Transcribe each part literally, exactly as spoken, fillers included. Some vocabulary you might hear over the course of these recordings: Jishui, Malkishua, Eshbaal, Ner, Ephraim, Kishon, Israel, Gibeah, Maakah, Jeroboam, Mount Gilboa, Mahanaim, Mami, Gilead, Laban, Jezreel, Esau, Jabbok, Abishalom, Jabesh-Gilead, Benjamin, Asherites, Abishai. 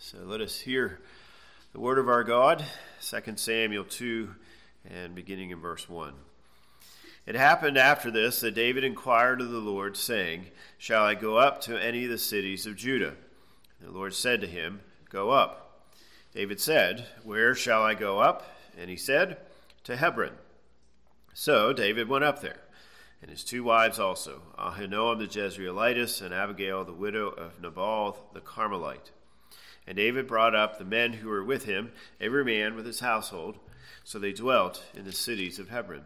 So let us hear the word of our God, Second Samuel two, and beginning in verse one. It happened after this that David inquired of the Lord, saying, "Shall I go up to any of the cities of Judah?" And the Lord said to him, "Go up." David said, "Where shall I go up?" And he said, "To Hebron." So David went up there, and his two wives also, Ahinoam the Jezreelitess, and Abigail the widow of Nabal the Carmelite. And David brought up the men who were with him, every man with his household, so they dwelt in the cities of Hebron.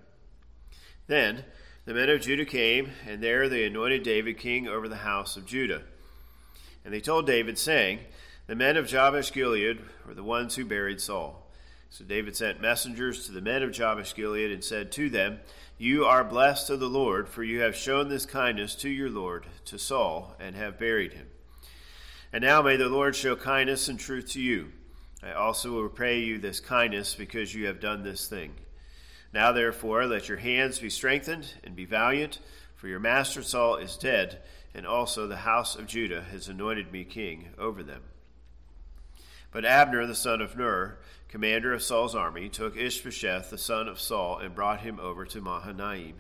Then the men of Judah came, and there they anointed David king over the house of Judah. And they told David, saying, "The men of Jabesh-Gilead were the ones who buried Saul." So David sent messengers to the men of Jabesh-Gilead and said to them, "You are blessed of the Lord, for you have shown this kindness to your lord, to Saul, and have buried him. And now may the Lord show kindness and truth to you. I also will repay you this kindness, because you have done this thing. Now therefore let your hands be strengthened and be valiant, for your master Saul is dead, and also the house of Judah has anointed me king over them." But Abner the son of Ner, commander of Saul's army, took Ishbosheth the son of Saul and brought him over to Mahanaim.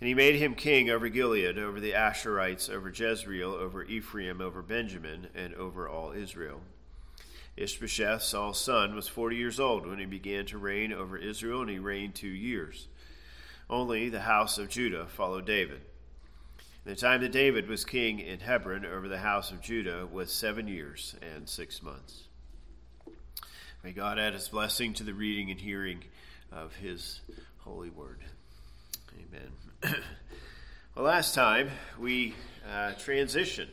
And he made him king over Gilead, over the Asherites, over Jezreel, over Ephraim, over Benjamin, and over all Israel. Ishbosheth, Saul's son, was forty years old when he began to reign over Israel, and he reigned two years. Only the house of Judah followed David. The time that David was king in Hebron over the house of Judah was seven years and six months. May God add his blessing to the reading and hearing of his holy word. Amen. Well, last time we uh, transitioned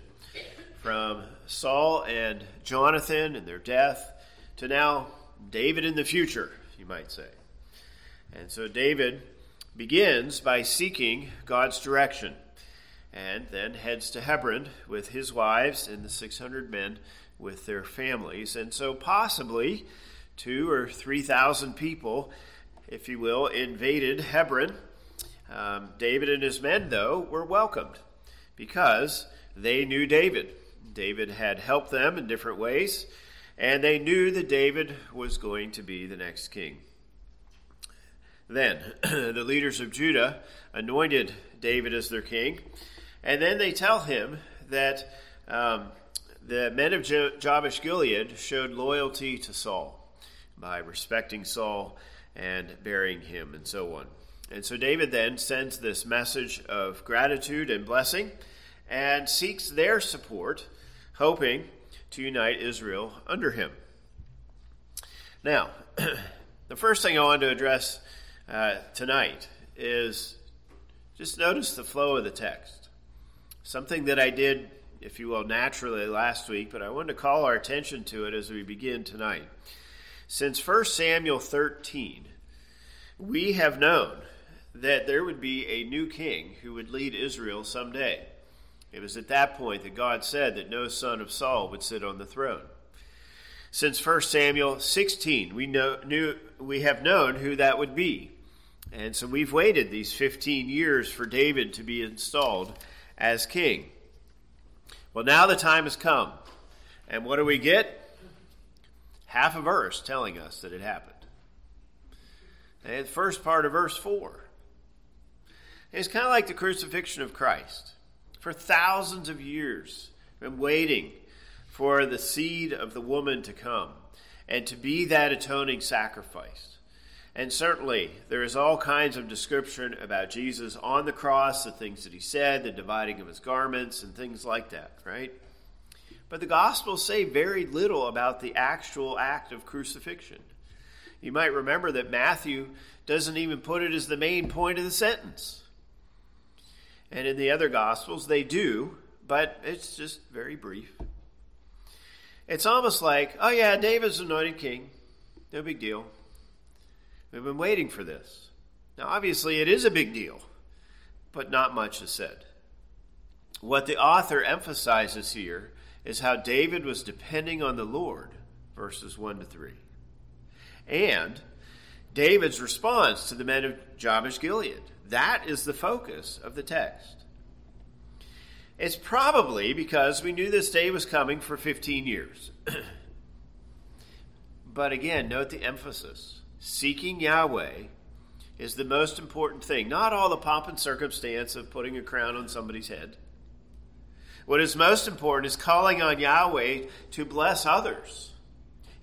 from Saul and Jonathan and their death to now David in the future, you might say. And so David begins by seeking God's direction and then heads to Hebron with his wives and the six hundred men with their families. And so possibly two or three thousand people, if you will, invaded Hebron. Um, David and his men, though, were welcomed because they knew David. David had helped them in different ways, and they knew that David was going to be the next king. Then the leaders of Judah anointed David as their king, and then they tell him that um, the men of Jabesh-Gilead showed loyalty to Saul by respecting Saul and burying him and so on. And so David then sends this message of gratitude and blessing and seeks their support, hoping to unite Israel under him. Now, the first thing I want to address uh, tonight is just notice the flow of the text. Something that I did, if you will, naturally last week, but I wanted to call our attention to it as we begin tonight. Since First Samuel thirteen, we have known that there would be a new king who would lead Israel someday. It was at that point that God said that no son of Saul would sit on the throne. Since First Samuel sixteen, we know, knew, we have known who that would be. And so we've waited these fifteen years for David to be installed as king. Well, now the time has come. And what do we get? Half a verse telling us that it happened. And the first part of verse four. It's kind of like the crucifixion of Christ. For thousands of years, we've been waiting for the seed of the woman to come and to be that atoning sacrifice. And certainly, there is all kinds of description about Jesus on the cross, the things that he said, the dividing of his garments, and things like that, right? But the Gospels say very little about the actual act of crucifixion. You might remember that Matthew doesn't even put it as the main point of the sentence. And in the other Gospels, they do, but it's just very brief. It's almost like, oh yeah, David's anointed king. No big deal. We've been waiting for this. Now, obviously, it is a big deal, but not much is said. What the author emphasizes here is how David was depending on the Lord, verses one to three. And David's response to the men of Jabesh-Gilead. That is the focus of the text. It's probably because we knew this day was coming for fifteen years. But again, note the emphasis. Seeking Yahweh is the most important thing. Not all the pomp and circumstance of putting a crown on somebody's head. What is most important is calling on Yahweh to bless others,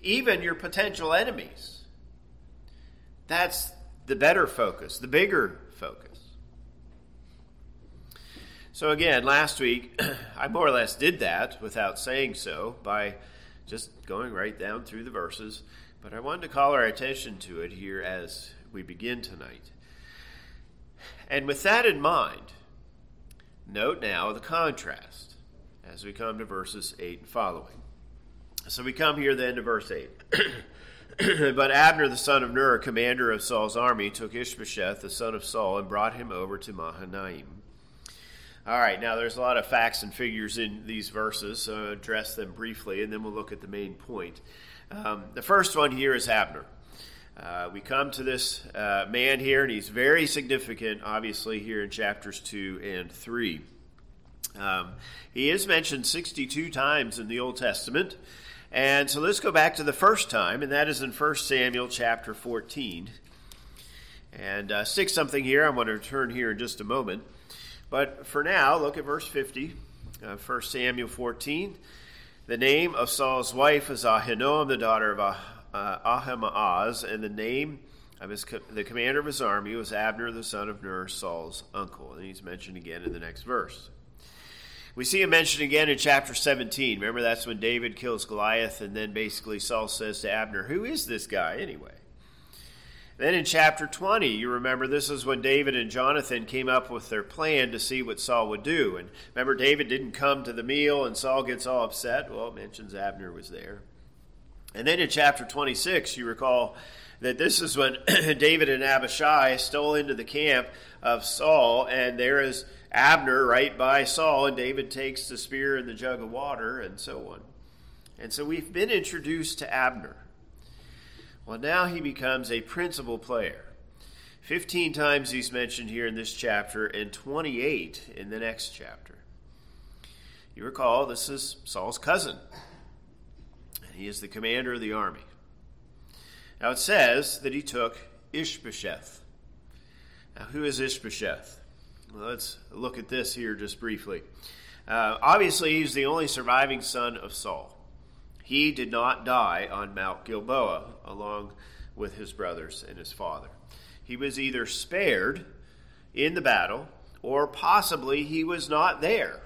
even your potential enemies. That's the better focus, the bigger focus. So again, last week, I more or less did that without saying so by just going right down through the verses. But I wanted to call our attention to it here as we begin tonight. And with that in mind, note now the contrast as we come to verses eight and following. So we come here then to verse eight. But Abner the son of Ner, commander of Saul's army, took Ishbosheth the son of Saul and brought him over to Mahanaim. All right, now there's a lot of facts and figures in these verses, so I'll address them briefly, and then we'll look at the main point. Um, the first one here is Abner. Uh, we come to this uh, man here, and he's very significant, obviously, here in chapters two and three. Um, he is mentioned sixty-two times in the Old Testament. And so let's go back to the first time, and that is in First Samuel chapter fourteen. And uh, stick something here. I'm going to return here in just a moment. But for now, look at verse fifty, uh, First Samuel fourteen. The name of Saul's wife is Ahinoam, the daughter of Ah. Uh, Ahimaaz, and the name of his co- the commander of his army was Abner, the son of Ner, Saul's uncle. And he's mentioned again in the next verse. We see him mentioned again in chapter seventeen. Remember, that's when David kills Goliath, and then basically Saul says to Abner, who is this guy anyway? Then in chapter twenty, you remember this is when David and Jonathan came up with their plan to see what Saul would do. And remember, David didn't come to the meal, and Saul gets all upset. Well, it mentions Abner was there. And then in chapter twenty-six, you recall that this is when David and Abishai stole into the camp of Saul, and there is Abner right by Saul, and David takes the spear and the jug of water, and so on. And so we've been introduced to Abner. Well, now he becomes a principal player. Fifteen times he's mentioned here in this chapter, and twenty-eight in the next chapter. You recall, this is Saul's cousin. He is the commander of the army. Now it says that he took Ishbosheth. Now who is Ishbosheth? Well, let's look at this here just briefly. Uh, obviously, he's the only surviving son of Saul. He did not die on Mount Gilboa along with his brothers and his father. He was either spared in the battle or possibly he was not there.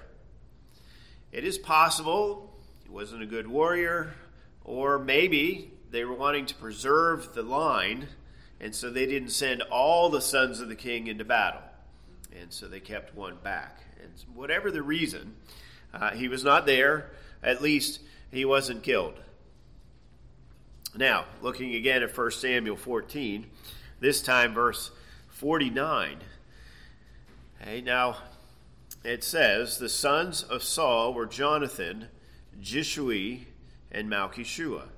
It is possible he wasn't a good warrior. Or maybe they were wanting to preserve the line, and so they didn't send all the sons of the king into battle. And so they kept one back. And whatever the reason, uh, he was not there. At least he wasn't killed. Now, looking again at First Samuel fourteen, this time verse forty-nine. Okay, now, it says, the sons of Saul were Jonathan, Jishui, and Malkishua.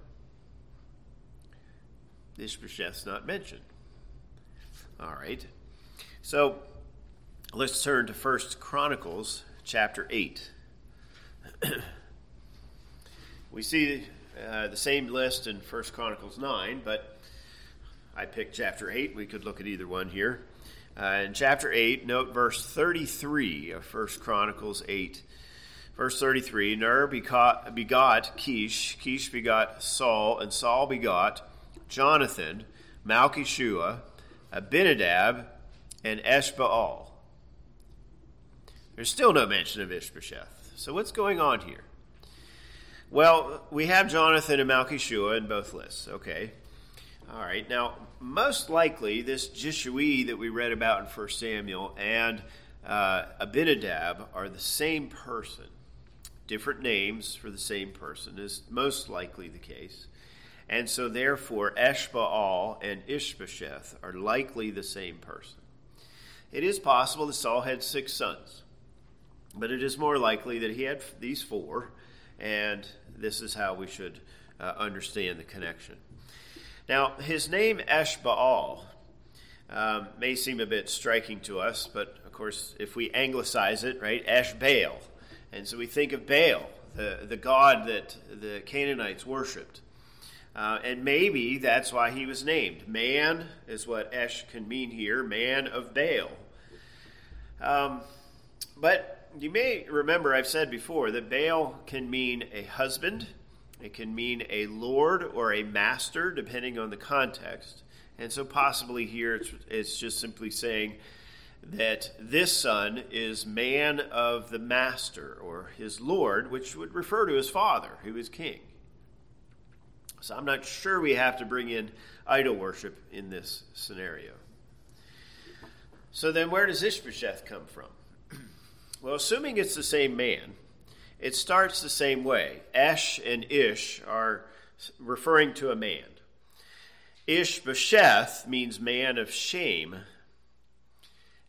Ishbosheth's not mentioned. All right. So let's turn to First Chronicles chapter eight. We see uh, the same list in First Chronicles nine, but I picked chapter eight. We could look at either one here. Uh, in chapter eight, note verse thirty-three of First Chronicles eight. Verse thirty-three, Ner begot, begot Kish, Kish begot Saul, and Saul begot Jonathan, Malkishua, Abinadab, and Eshbaal. There's still no mention of Ishbosheth. So what's going on here? Well, we have Jonathan and Malkishua in both lists. Okay. All right. Now, most likely this Jishui that we read about in First Samuel and uh, Abinadab are the same person. Different names for the same person is most likely the case. And so therefore, Eshbaal and Ishbosheth are likely the same person. It is possible that Saul had six sons, but it is more likely that he had these four, and this is how we should uh, understand the connection. Now, his name Eshbaal um, may seem a bit striking to us, but of course, if we anglicize it, right, Eshbaal. And so we think of Baal, the, the god that the Canaanites worshipped. Uh, and maybe that's why he was named. Man is what Esh can mean here, man of Baal. Um, but you may remember I've said before that Baal can mean a husband. It can mean a lord or a master, depending on the context. And so possibly here it's, it's just simply saying that this son is man of the master or his lord, which would refer to his father, who is king. So I'm not sure we have to bring in idol worship in this scenario. So then where does Ishbosheth come from? Well, assuming it's the same man, it starts the same way. Esh and Ish are referring to a man. Ishbosheth means man of shame.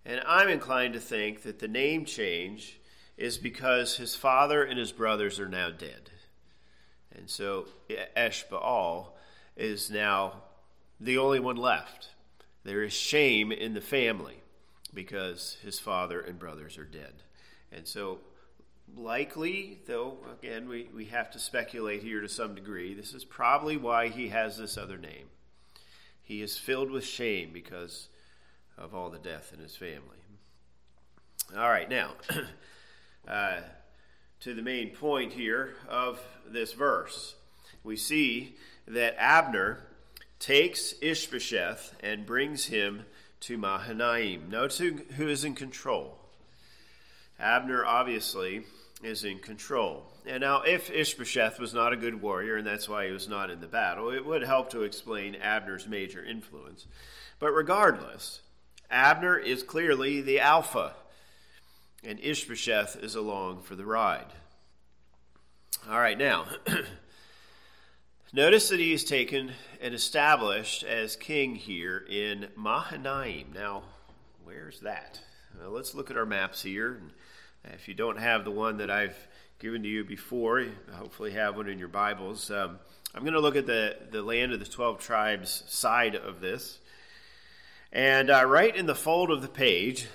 And I'm inclined to think that the name change is because his father and his brothers are now dead. And so Eshbaal is now the only one left. There is shame in the family because his father and brothers are dead. And so likely, though, again, we, we have to speculate here to some degree, this is probably why he has this other name. He is filled with shame because of all the death in his family. All right, now, uh, to the main point here of this verse. We see that Abner takes Ishbosheth and brings him to Mahanaim. Notice who, who is in control. Abner obviously is in control. And now if Ishbosheth was not a good warrior, and that's why he was not in the battle, it would help to explain Abner's major influence. But regardless, Abner is clearly the alpha, and Ishbosheth is along for the ride. All right, now, notice that he is taken and established as king here in Mahanaim. Now, where's that? Well, let's look at our maps here. And if you don't have the one that I've given to you before, you hopefully have one in your Bibles. Um, I'm going to look at the, the land of the twelve tribes side of this. And uh, right in the fold of the page,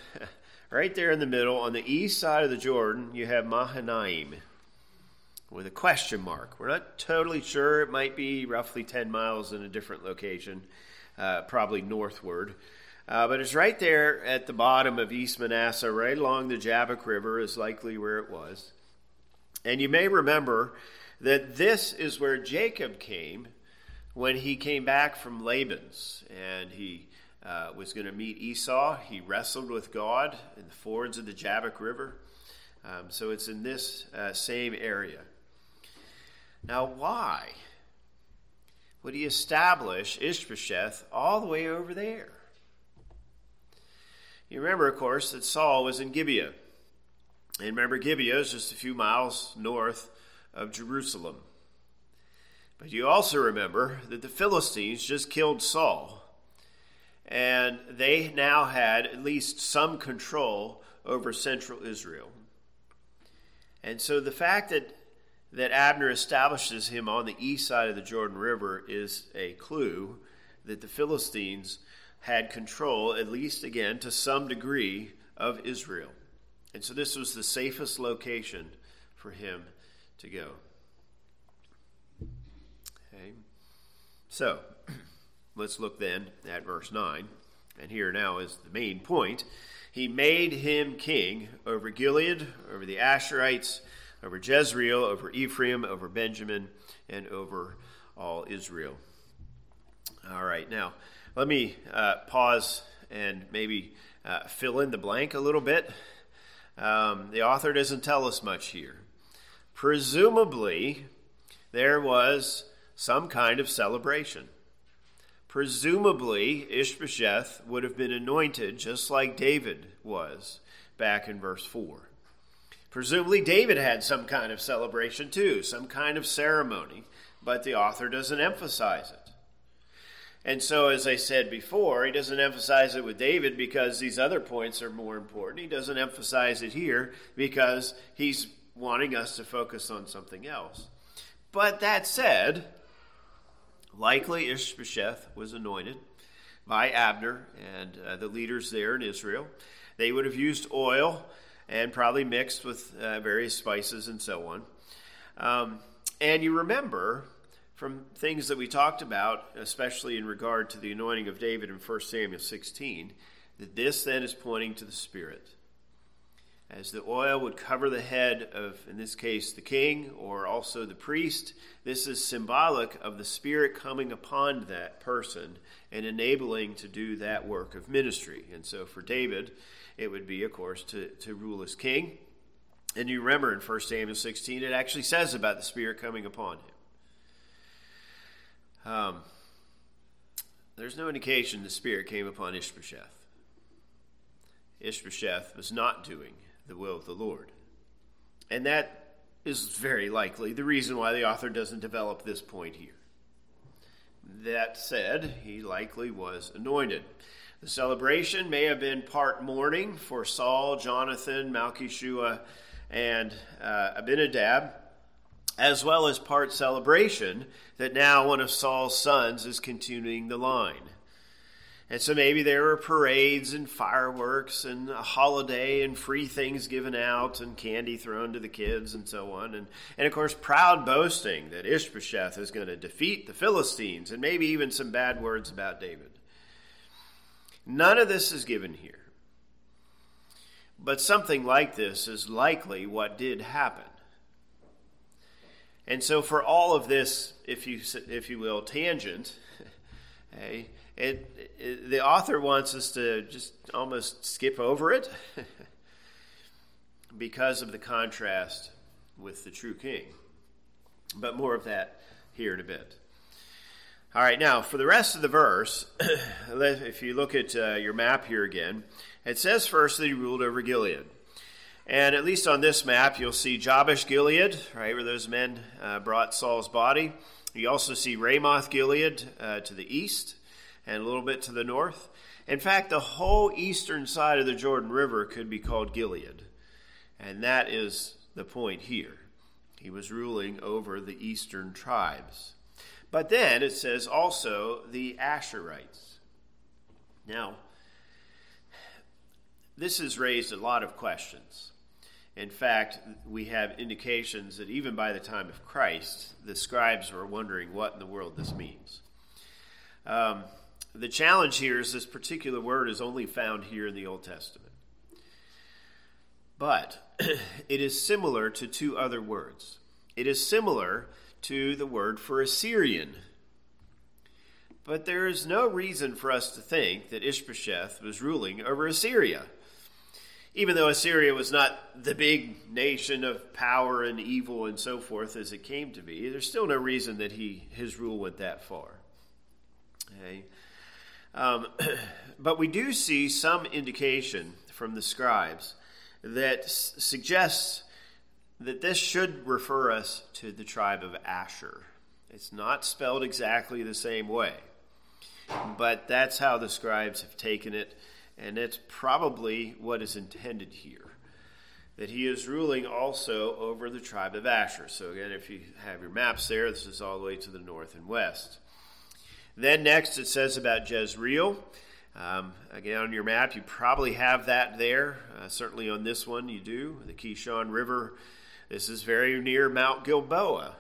right there in the middle, on the east side of the Jordan, you have Mahanaim with a question mark. We're not totally sure. It might be roughly ten miles in a different location, uh, probably northward. Uh, but it's right there at the bottom of East Manasseh, right along the Jabbok River is likely where it was. And you may remember that this is where Jacob came when he came back from Laban's, and he Uh, was going to meet Esau. He wrestled with God in the fords of the Jabbok River. Um, so it's in this uh, same area. Now, why would he establish Ishbosheth all the way over there? You remember, of course, that Saul was in Gibeah. And remember, Gibeah is just a few miles north of Jerusalem. But you also remember that the Philistines just killed Saul. And they now had at least some control over central Israel. And so the fact that, that Abner establishes him on the east side of the Jordan River is a clue that the Philistines had control, at least again, to some degree, of Israel. And so this was the safest location for him to go. Okay. So let's look then at verse nine, and here now is the main point. He made him king over Gilead, over the Asherites, over Jezreel, over Ephraim, over Benjamin, and over all Israel. All right, now let me uh, pause and maybe uh, fill in the blank a little bit. Um, the author doesn't tell us much here. Presumably, there was some kind of celebration. Presumably, Ishbosheth would have been anointed just like David was back in verse four. Presumably, David had some kind of celebration too, some kind of ceremony, but the author doesn't emphasize it. And so, as I said before, he doesn't emphasize it with David because these other points are more important. He doesn't emphasize it here because he's wanting us to focus on something else. But that said, likely Ishbosheth was anointed by Abner and uh, the leaders there in Israel. They would have used oil and probably mixed with uh, various spices and so on. Um, and you remember from things that we talked about, especially in regard to the anointing of David in First Samuel sixteen, that this then is pointing to the Spirit. As the oil would cover the head of, in this case, the king or also the priest, this is symbolic of the Spirit coming upon that person and enabling to do that work of ministry. And so for David, it would be, of course, to, to rule as king. And you remember in First Samuel sixteen, it actually says about the Spirit coming upon him. Um, there's no indication the Spirit came upon Ishbosheth. Ishbosheth was not doing the will of the Lord. And that is very likely the reason why the author doesn't develop this point here. That said, he likely was anointed. The celebration may have been part mourning for Saul, Jonathan, Malkishua, and uh, Abinadab, as well as part celebration that now one of Saul's sons is continuing the line. And so maybe there were parades and fireworks and a holiday and free things given out and candy thrown to the kids and so on. And, and of course, proud boasting that Ishbosheth is going to defeat the Philistines and maybe even some bad words about David. None of this is given here. But something like this is likely what did happen. And so for all of this, if you if you will, tangent, hey, It, it, the author wants us to just almost skip over it because of the contrast with the true king. But more of that here in a bit. All right, now for the rest of the verse, if you look at uh, your map here again, it says first that he ruled over Gilead. And at least on this map, you'll see Jabesh-Gilead, right, where those men uh, brought Saul's body. You also see Ramoth-Gilead uh, to the east, and a little bit to the north. In fact, the whole eastern side of the Jordan River could be called Gilead. And that is the point here. He was ruling over the eastern tribes. But then it says also the Asherites. Now, this has raised a lot of questions. In fact, we have indications that even by the time of Christ, the scribes were wondering what in the world this means. Um... The challenge here is this particular word is only found here in the Old Testament. But it is similar to two other words. It is similar to the word for Assyrian. But there is no reason for us to think that Ishbosheth was ruling over Assyria. Even though Assyria was not the big nation of power and evil and so forth as it came to be, there's still no reason that he his rule went that far. Okay. Um, but we do see some indication from the scribes that s- suggests that this should refer us to the tribe of Asher. It's not spelled exactly the same way, but that's how the scribes have taken it, and it's probably what is intended here, that he is ruling also over the tribe of Asher. So again, if you have your maps there, this is all the way to the north and west. Then next it says about Jezreel. Um, again, on your map, you probably have that there. Uh, certainly on this one you do, the Kishon River. This is very near Mount Gilboa,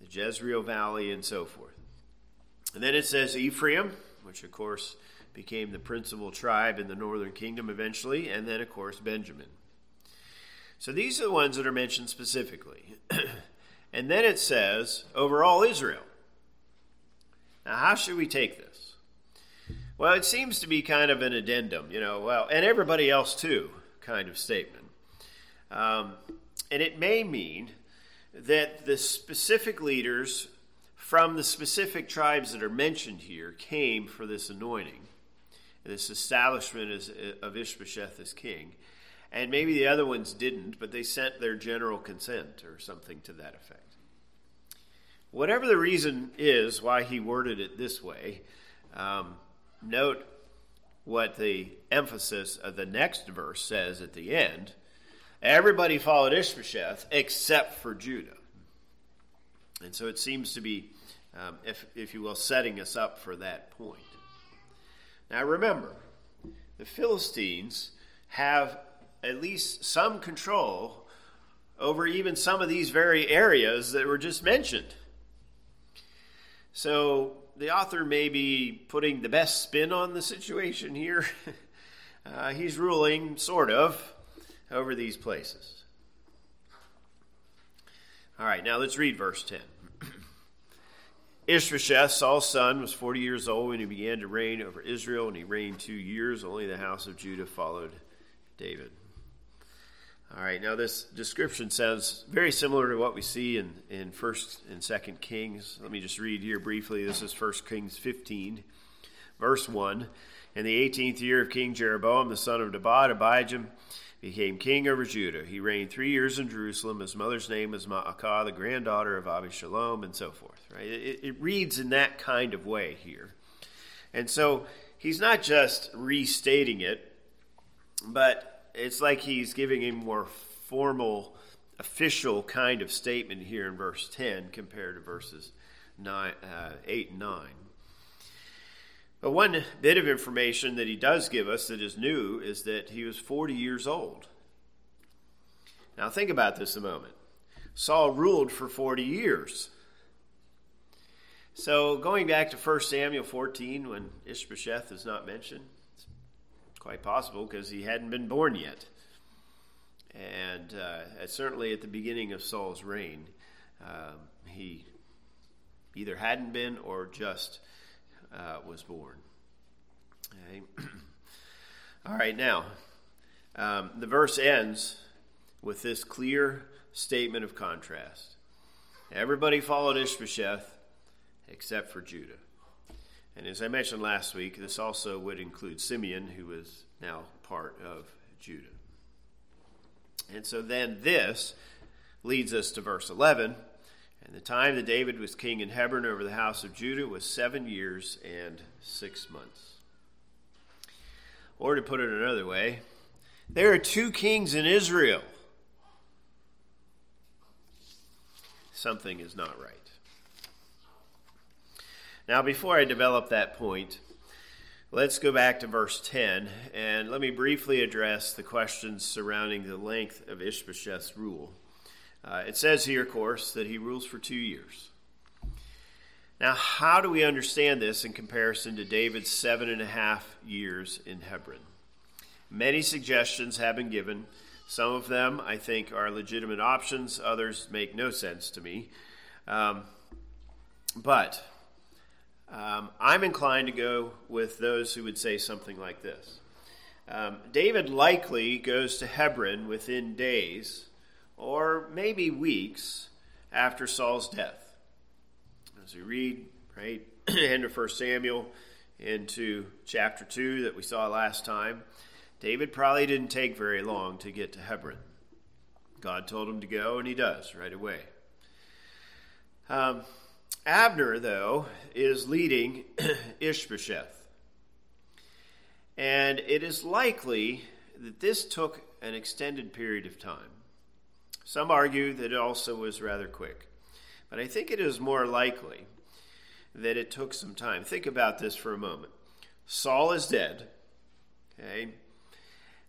the Jezreel Valley and so forth. And then it says Ephraim, which of course became the principal tribe in the northern kingdom eventually, and then of course Benjamin. So these are the ones that are mentioned specifically. And then it says over all Israel. Now, how should we take this? Well, it seems to be kind of an addendum, you know, well, and everybody else too, kind of statement. Um, and it may mean that the specific leaders from the specific tribes that are mentioned here came for this anointing, this establishment of Ishbosheth as king. And maybe the other ones didn't, but they sent their general consent or something to that effect. Whatever the reason is why he worded it this way, um, note what the emphasis of the next verse says at the end. Everybody followed Ishbosheth except for Judah. And so it seems to be, um, if, if you will, setting us up for that point. Now remember, the Philistines have at least some control over even some of these very areas that were just mentioned. So the author may be putting the best spin on the situation here. uh, he's ruling, sort of, over these places. All right, now let's read verse ten. Ishbosheth, Saul's son, was forty years old when he began to reign over Israel, and he reigned two years. Only the house of Judah followed David. All right, now this description sounds very similar to what we see in, in First and Second Kings. Let me just read here briefly. This is First Kings fifteen, verse one. In the eighteenth year of King Jeroboam, the son of Nebat, Abijam became king over Judah. He reigned three years in Jerusalem. His mother's name was Maakah, the granddaughter of Abishalom, and so forth. Right? It, it reads in that kind of way here. And so he's not just restating it, but it's like he's giving a more formal, official kind of statement here in verse ten compared to verses nine, uh, eight and nine. But one bit of information that he does give us that is new is that he was forty years old. Now think about this a moment. Saul ruled for forty years. So going back to First Samuel fourteen, when Ishbosheth is not mentioned, quite possible because he hadn't been born yet. And uh, certainly at the beginning of Saul's reign, um, he either hadn't been or just uh, was born. Okay. All right, now, um, the verse ends with this clear statement of contrast. Everybody followed Ishbosheth except for Judah. And as I mentioned last week, this also would include Simeon, who is now part of Judah. And so then this leads us to verse eleven. And the time that David was king in Hebron over the house of Judah was seven years and six months. Or to put it another way, there are two kings in Israel. Something is not right. Now, before I develop that point, let's go back to verse ten, and let me briefly address the questions surrounding the length of Ishbosheth's rule. Uh, it says here, of course, that he rules for two years. Now, how do we understand this in comparison to David's seven and a half years in Hebron? Many suggestions have been given. Some of them, I think, are legitimate options. Others make no sense to me. Um, but... Um, I'm inclined to go with those who would say something like this. Um, David likely goes to Hebron within days or maybe weeks after Saul's death. As we read, right, end of First Samuel into chapter two that we saw last time, David probably didn't take very long to get to Hebron. God told him to go, and he does right away. Um Abner, though, is leading Ishbosheth. And it is likely that this took an extended period of time. Some argue that it also was rather quick. But I think it is more likely that it took some time. Think about this for a moment. Saul is dead. Okay?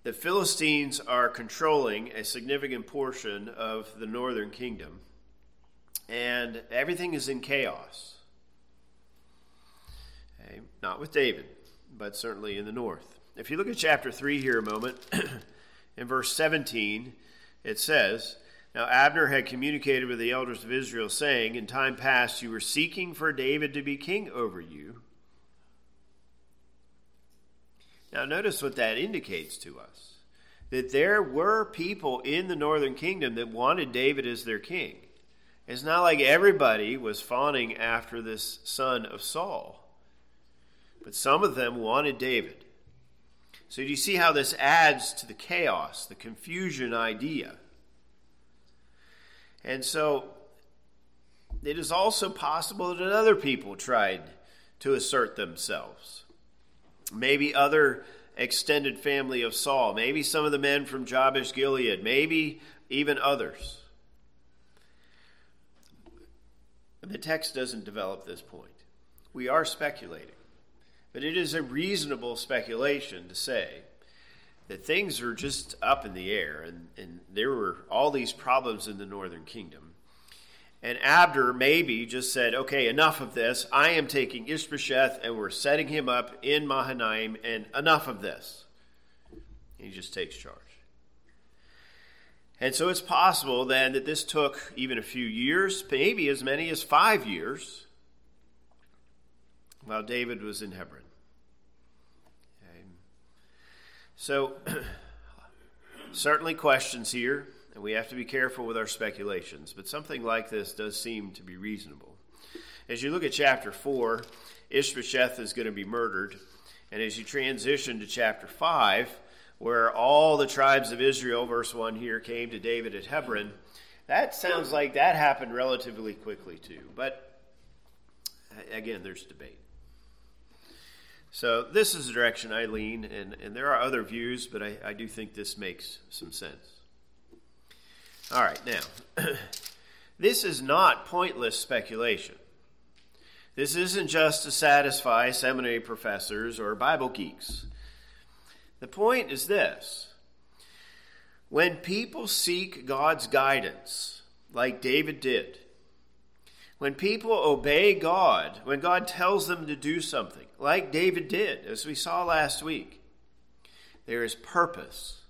The Philistines are controlling a significant portion of the northern kingdom. And everything is in chaos. Okay, not with David, but certainly in the north. If you look at chapter three here a moment, in verse seventeen, it says, Now Abner had communicated with the elders of Israel, saying, In time past you were seeking for David to be king over you. Now notice what that indicates to us. That there were people in the northern kingdom that wanted David as their king. It's not like everybody was fawning after this son of Saul, but some of them wanted David. So do you see how this adds to the chaos, the confusion idea? And so it is also possible that other people tried to assert themselves. Maybe other extended family of Saul, maybe some of the men from Jabesh-Gilead, maybe even others. The text doesn't develop this point. We are speculating, but it is a reasonable speculation to say that things are just up in the air, and, and there were all these problems in the northern kingdom, And Abner maybe just said, okay, enough of this. I am taking Ishbosheth and we're setting him up in Mahanaim, and enough of this. He just takes charge. And so it's possible then that this took even a few years, maybe as many as five years, while David was in Hebron. Okay. So certainly questions here, and we have to be careful with our speculations, but something like this does seem to be reasonable. As you look at chapter four, Ishbosheth is going to be murdered, and as you transition to chapter five, where all the tribes of Israel, verse one here, came to David at Hebron, that sounds like that happened relatively quickly too, but again, there's debate. So this is the direction I lean, and, and there are other views, but I, I do think this makes some sense. All right, now, this is not pointless speculation. This isn't just to satisfy seminary professors or Bible geeks. The point is this. When people seek God's guidance, like David did, when people obey God, when God tells them to do something, like David did, as we saw last week, there is purpose,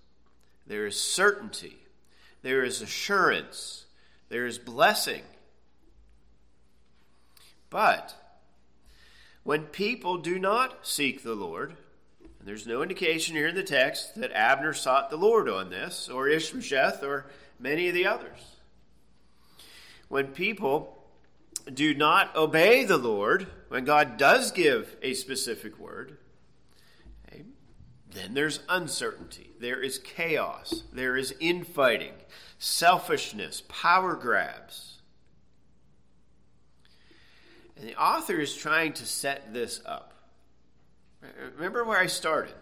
there is certainty, there is assurance, there is blessing. But when people do not seek the Lord, and there's no indication here in the text that Abner sought the Lord on this, or Ishbosheth, or many of the others. When people do not obey the Lord, when God does give a specific word, okay, then there's uncertainty. There is chaos. There is infighting, selfishness, power grabs. And the author is trying to set this up. Remember where I started.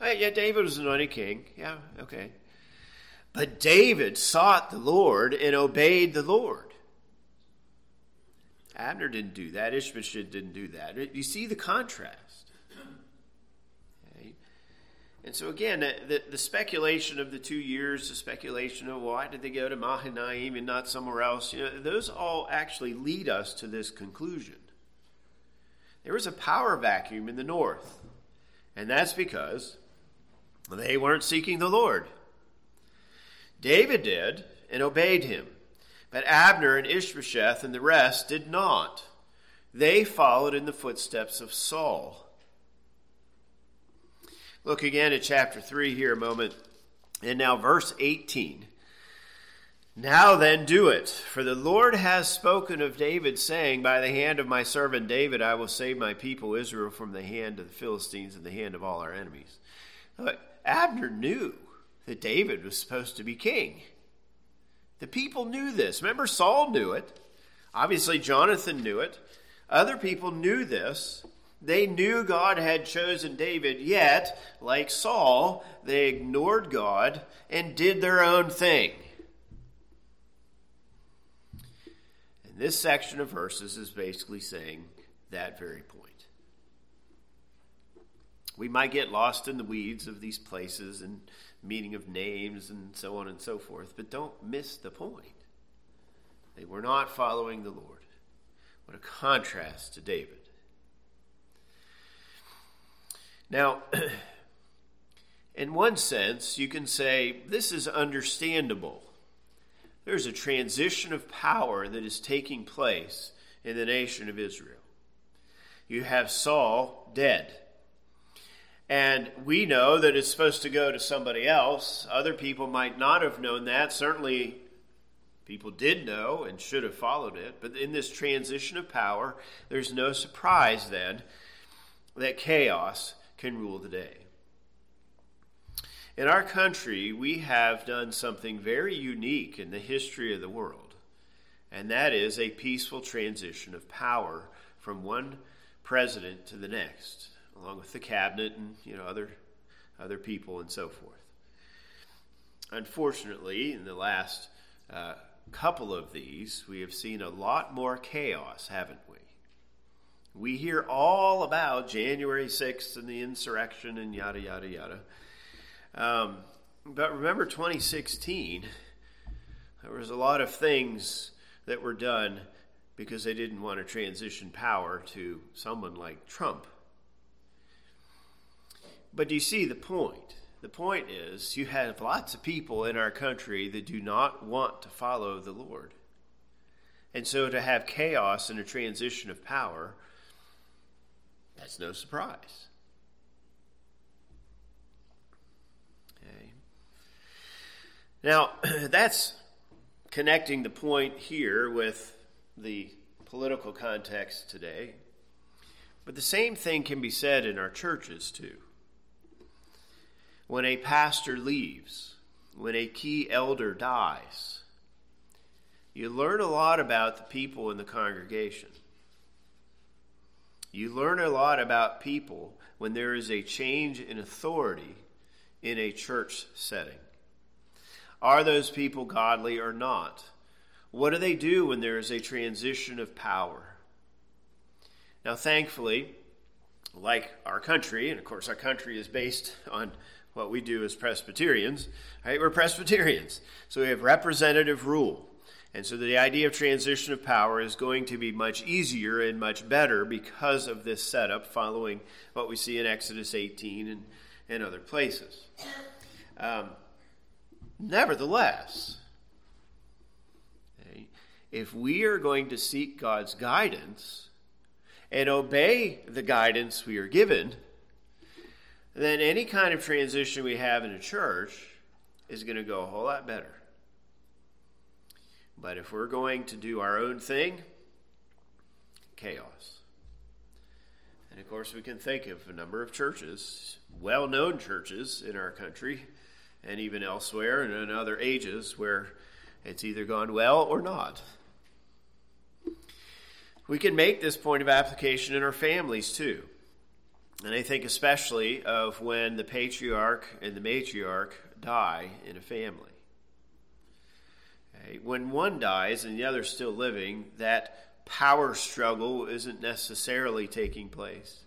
Right, yeah, David was anointed king. Yeah, okay. But David sought the Lord and obeyed the Lord. Abner didn't do that. Ishbosheth didn't do that. You see the contrast. Okay. And so again, the, the speculation of the two years, the speculation of why did they go to Mahanaim and not somewhere else, you know, those all actually lead us to this conclusion. There was a power vacuum in the north, and that's because they weren't seeking the Lord. David did and obeyed him. But Abner and Ishbosheth and the rest did not. They followed in the footsteps of Saul. Look again at chapter three here a moment. And now verse eighteen. Now then do it, for the Lord has spoken of David, saying, by the hand of my servant David I will save my people Israel from the hand of the Philistines and the hand of all our enemies. Look, Abner knew that David was supposed to be king. The people knew this. Remember, Saul knew it. Obviously, Jonathan knew it. Other people knew this. They knew God had chosen David, yet, like Saul, they ignored God and did their own thing. And this section of verses is basically saying that very point. We might get lost in the weeds of these places and meaning of names and so on and so forth, but don't miss the point. They were not following the Lord. What a contrast to David. Now, in one sense, you can say this is understandable. There's a transition of power that is taking place in the nation of Israel. You have Saul dead. And we know that it's supposed to go to somebody else. Other people might not have known that. Certainly, people did know and should have followed it. But in this transition of power, there's no surprise then that chaos can rule the day. In our country, we have done something very unique in the history of the world, and that is a peaceful transition of power from one president to the next, along with the cabinet and, you know, other other people and so forth. Unfortunately, in the last uh, couple of these, we have seen a lot more chaos, haven't we? We hear all about January sixth and the insurrection and yada, yada, yada. Um, but remember twenty sixteen, there was a lot of things that were done because they didn't want to transition power to someone like Trump. But do you see the point? The point is you have lots of people in our country that do not want to follow the Lord. And so to have chaos and a transition of power, that's no surprise. Okay. Now, that's connecting the point here with the political context today. But the same thing can be said in our churches too. When a pastor leaves, when a key elder dies, you learn a lot about the people in the congregation. You learn a lot about people when there is a change in authority in a church setting. Are those people godly or not? What do they do when there is a transition of power? Now, thankfully, like our country, and of course our country is based on what we do as Presbyterians, right? We're Presbyterians, so we have representative rule. And so the idea of transition of power is going to be much easier and much better because of this setup following what we see in Exodus eighteen and, and other places. Um, nevertheless, okay, if we are going to seek God's guidance and obey the guidance we are given, then any kind of transition we have in a church is going to go a whole lot better. But if we're going to do our own thing, chaos. And of course, we can think of a number of churches, well-known churches in our country and even elsewhere and in other ages where it's either gone well or not. We can make this point of application in our families too. And I think especially of when the patriarch and the matriarch die in a family. When one dies and the other's still living, that power struggle isn't necessarily taking place.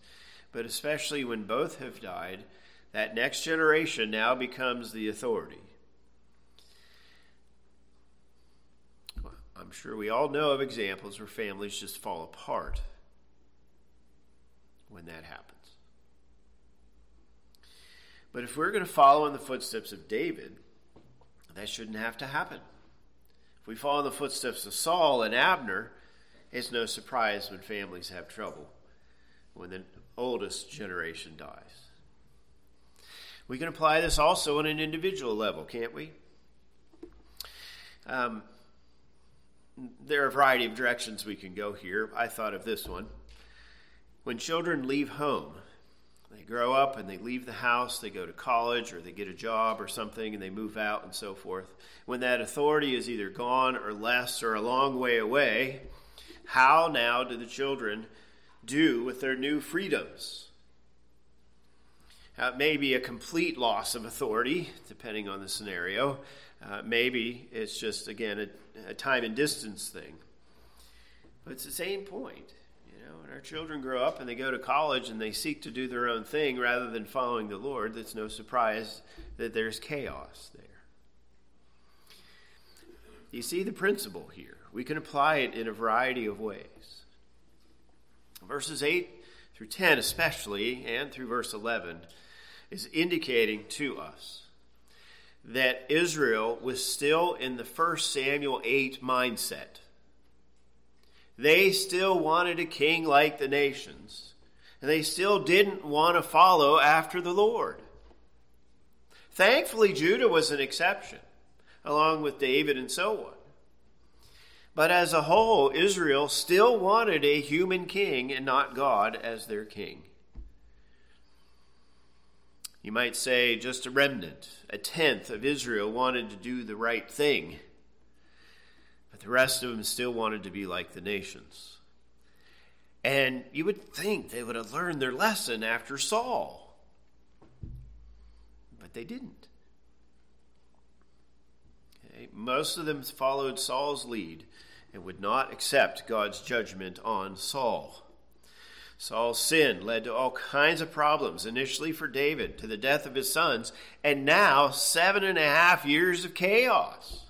But especially when both have died, that next generation now becomes the authority. Well, I'm sure we all know of examples where families just fall apart when that happens. But if we're going to follow in the footsteps of David, that shouldn't have to happen. If we follow in the footsteps of Saul and Abner, it's no surprise when families have trouble, when the oldest generation dies. We can apply this also on an individual level, can't we? Um, there are a variety of directions we can go here. I thought of this one. When children leave home, they grow up and they leave the house, they go to college or they get a job or something and they move out and so forth. When that authority is either gone or less or a long way away, how now do the children do with their new freedoms? Uh, it may be a complete loss of authority, depending on the scenario. Uh, maybe it's just, again, a, a time and distance thing. But it's the same point. When our children grow up and they go to college and they seek to do their own thing rather than following the Lord, it's no surprise that there's chaos there. You see the principle here. We can apply it in a variety of ways. Verses eight through ten especially, and through verse eleven, is indicating to us that Israel was still in the First Samuel eight mindset. They still wanted a king like the nations, and they still didn't want to follow after the Lord. Thankfully, Judah was an exception, along with David and so on. But as a whole, Israel still wanted a human king and not God as their king. You might say just a remnant, a tenth of Israel wanted to do the right thing. But the rest of them still wanted to be like the nations. And you would think they would have learned their lesson after Saul. But they didn't. Okay? Most of them followed Saul's lead and would not accept God's judgment on Saul. Saul's sin led to all kinds of problems, initially for David, to the death of his sons, and now seven and a half years of chaos.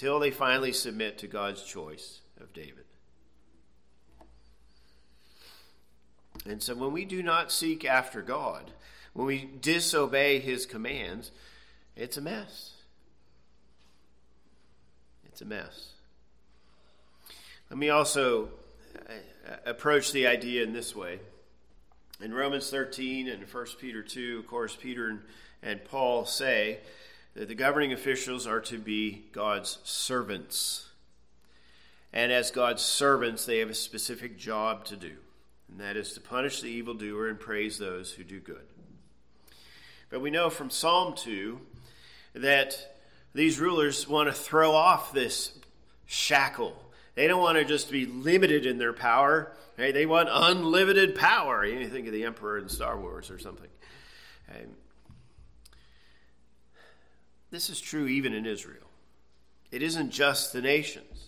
until they finally submit to God's choice of David. And so when we do not seek after God, when we disobey his commands, it's a mess. It's a mess. Let me also approach the idea in this way. In Romans thirteen and First Peter two, of course, Peter and, and Paul say that the governing officials are to be God's servants. And as God's servants, they have a specific job to do, and that is to punish the evildoer and praise those who do good. But we know from Psalm two that these rulers want to throw off this shackle. They don't want to just be limited in their power. Right? They want unlimited power. You think of the emperor in Star Wars or something. And this is true even in Israel. It isn't just the nations.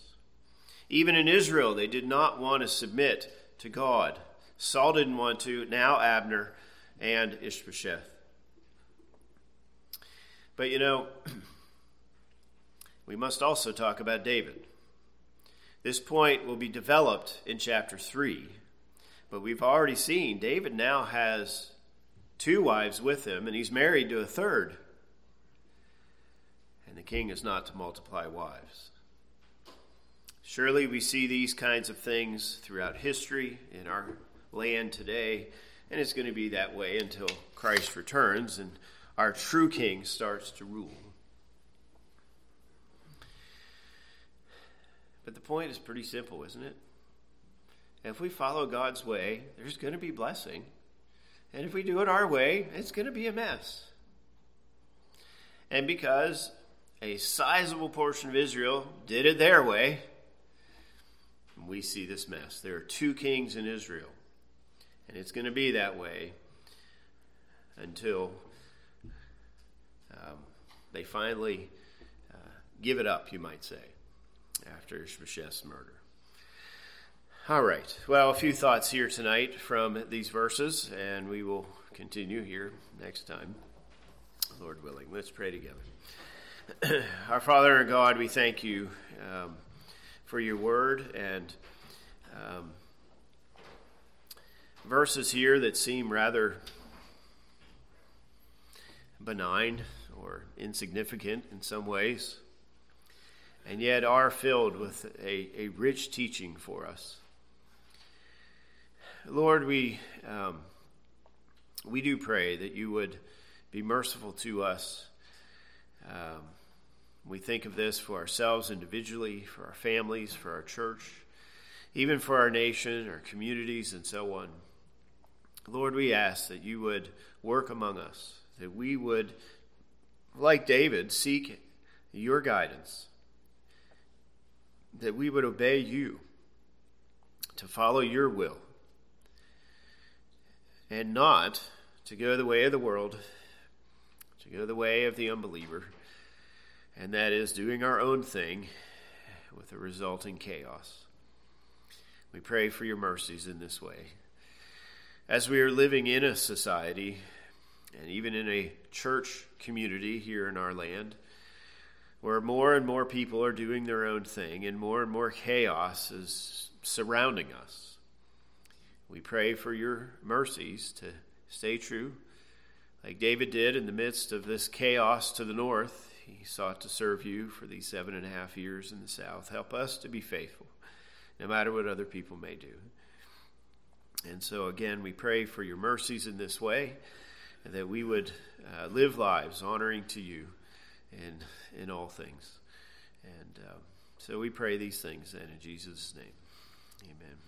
Even in Israel, they did not want to submit to God. Saul didn't want to, now Abner and Ishbosheth. But you know, we must also talk about David. This point will be developed in chapter three, but we've already seen David now has two wives with him, and he's married to a third. And the king is not to multiply wives. Surely we see these kinds of things throughout history in our land today, and it's going to be that way until Christ returns and our true king starts to rule. But the point is pretty simple, isn't it? If we follow God's way, there's going to be blessing. And if we do it our way, it's going to be a mess. And because a sizable portion of Israel did it their way, we see this mess. There are two kings in Israel. And it's going to be that way until um, they finally uh, give it up, you might say, after Ishbosheth's murder. All right. Well, a few thoughts here tonight from these verses, and we will continue here next time, Lord willing. Let's pray together. Our Father and God, we thank you um, for your word and um, verses here that seem rather benign or insignificant in some ways, and yet are filled with a, a rich teaching for us. Lord, we um, we do pray that you would be merciful to us. Um, we think of this for ourselves individually, for our families, for our church, even for our nation, our communities, and so on. Lord, we ask that you would work among us, that we would, like David, seek your guidance, that we would obey you, to follow your will, and not to go the way of the world, to go the way of the unbeliever, and that is doing our own thing with the resulting chaos. We pray for your mercies in this way. As we are living in a society, and even in a church community here in our land, where more and more people are doing their own thing and more and more chaos is surrounding us, we pray for your mercies to stay true. Like David did in the midst of this chaos to the north, he sought to serve you for these seven and a half years in the south. Help us to be faithful, no matter what other people may do. And so again, we pray for your mercies in this way, that we would uh, live lives honoring to you and in all things. And um, so we pray these things then in Jesus' name. Amen.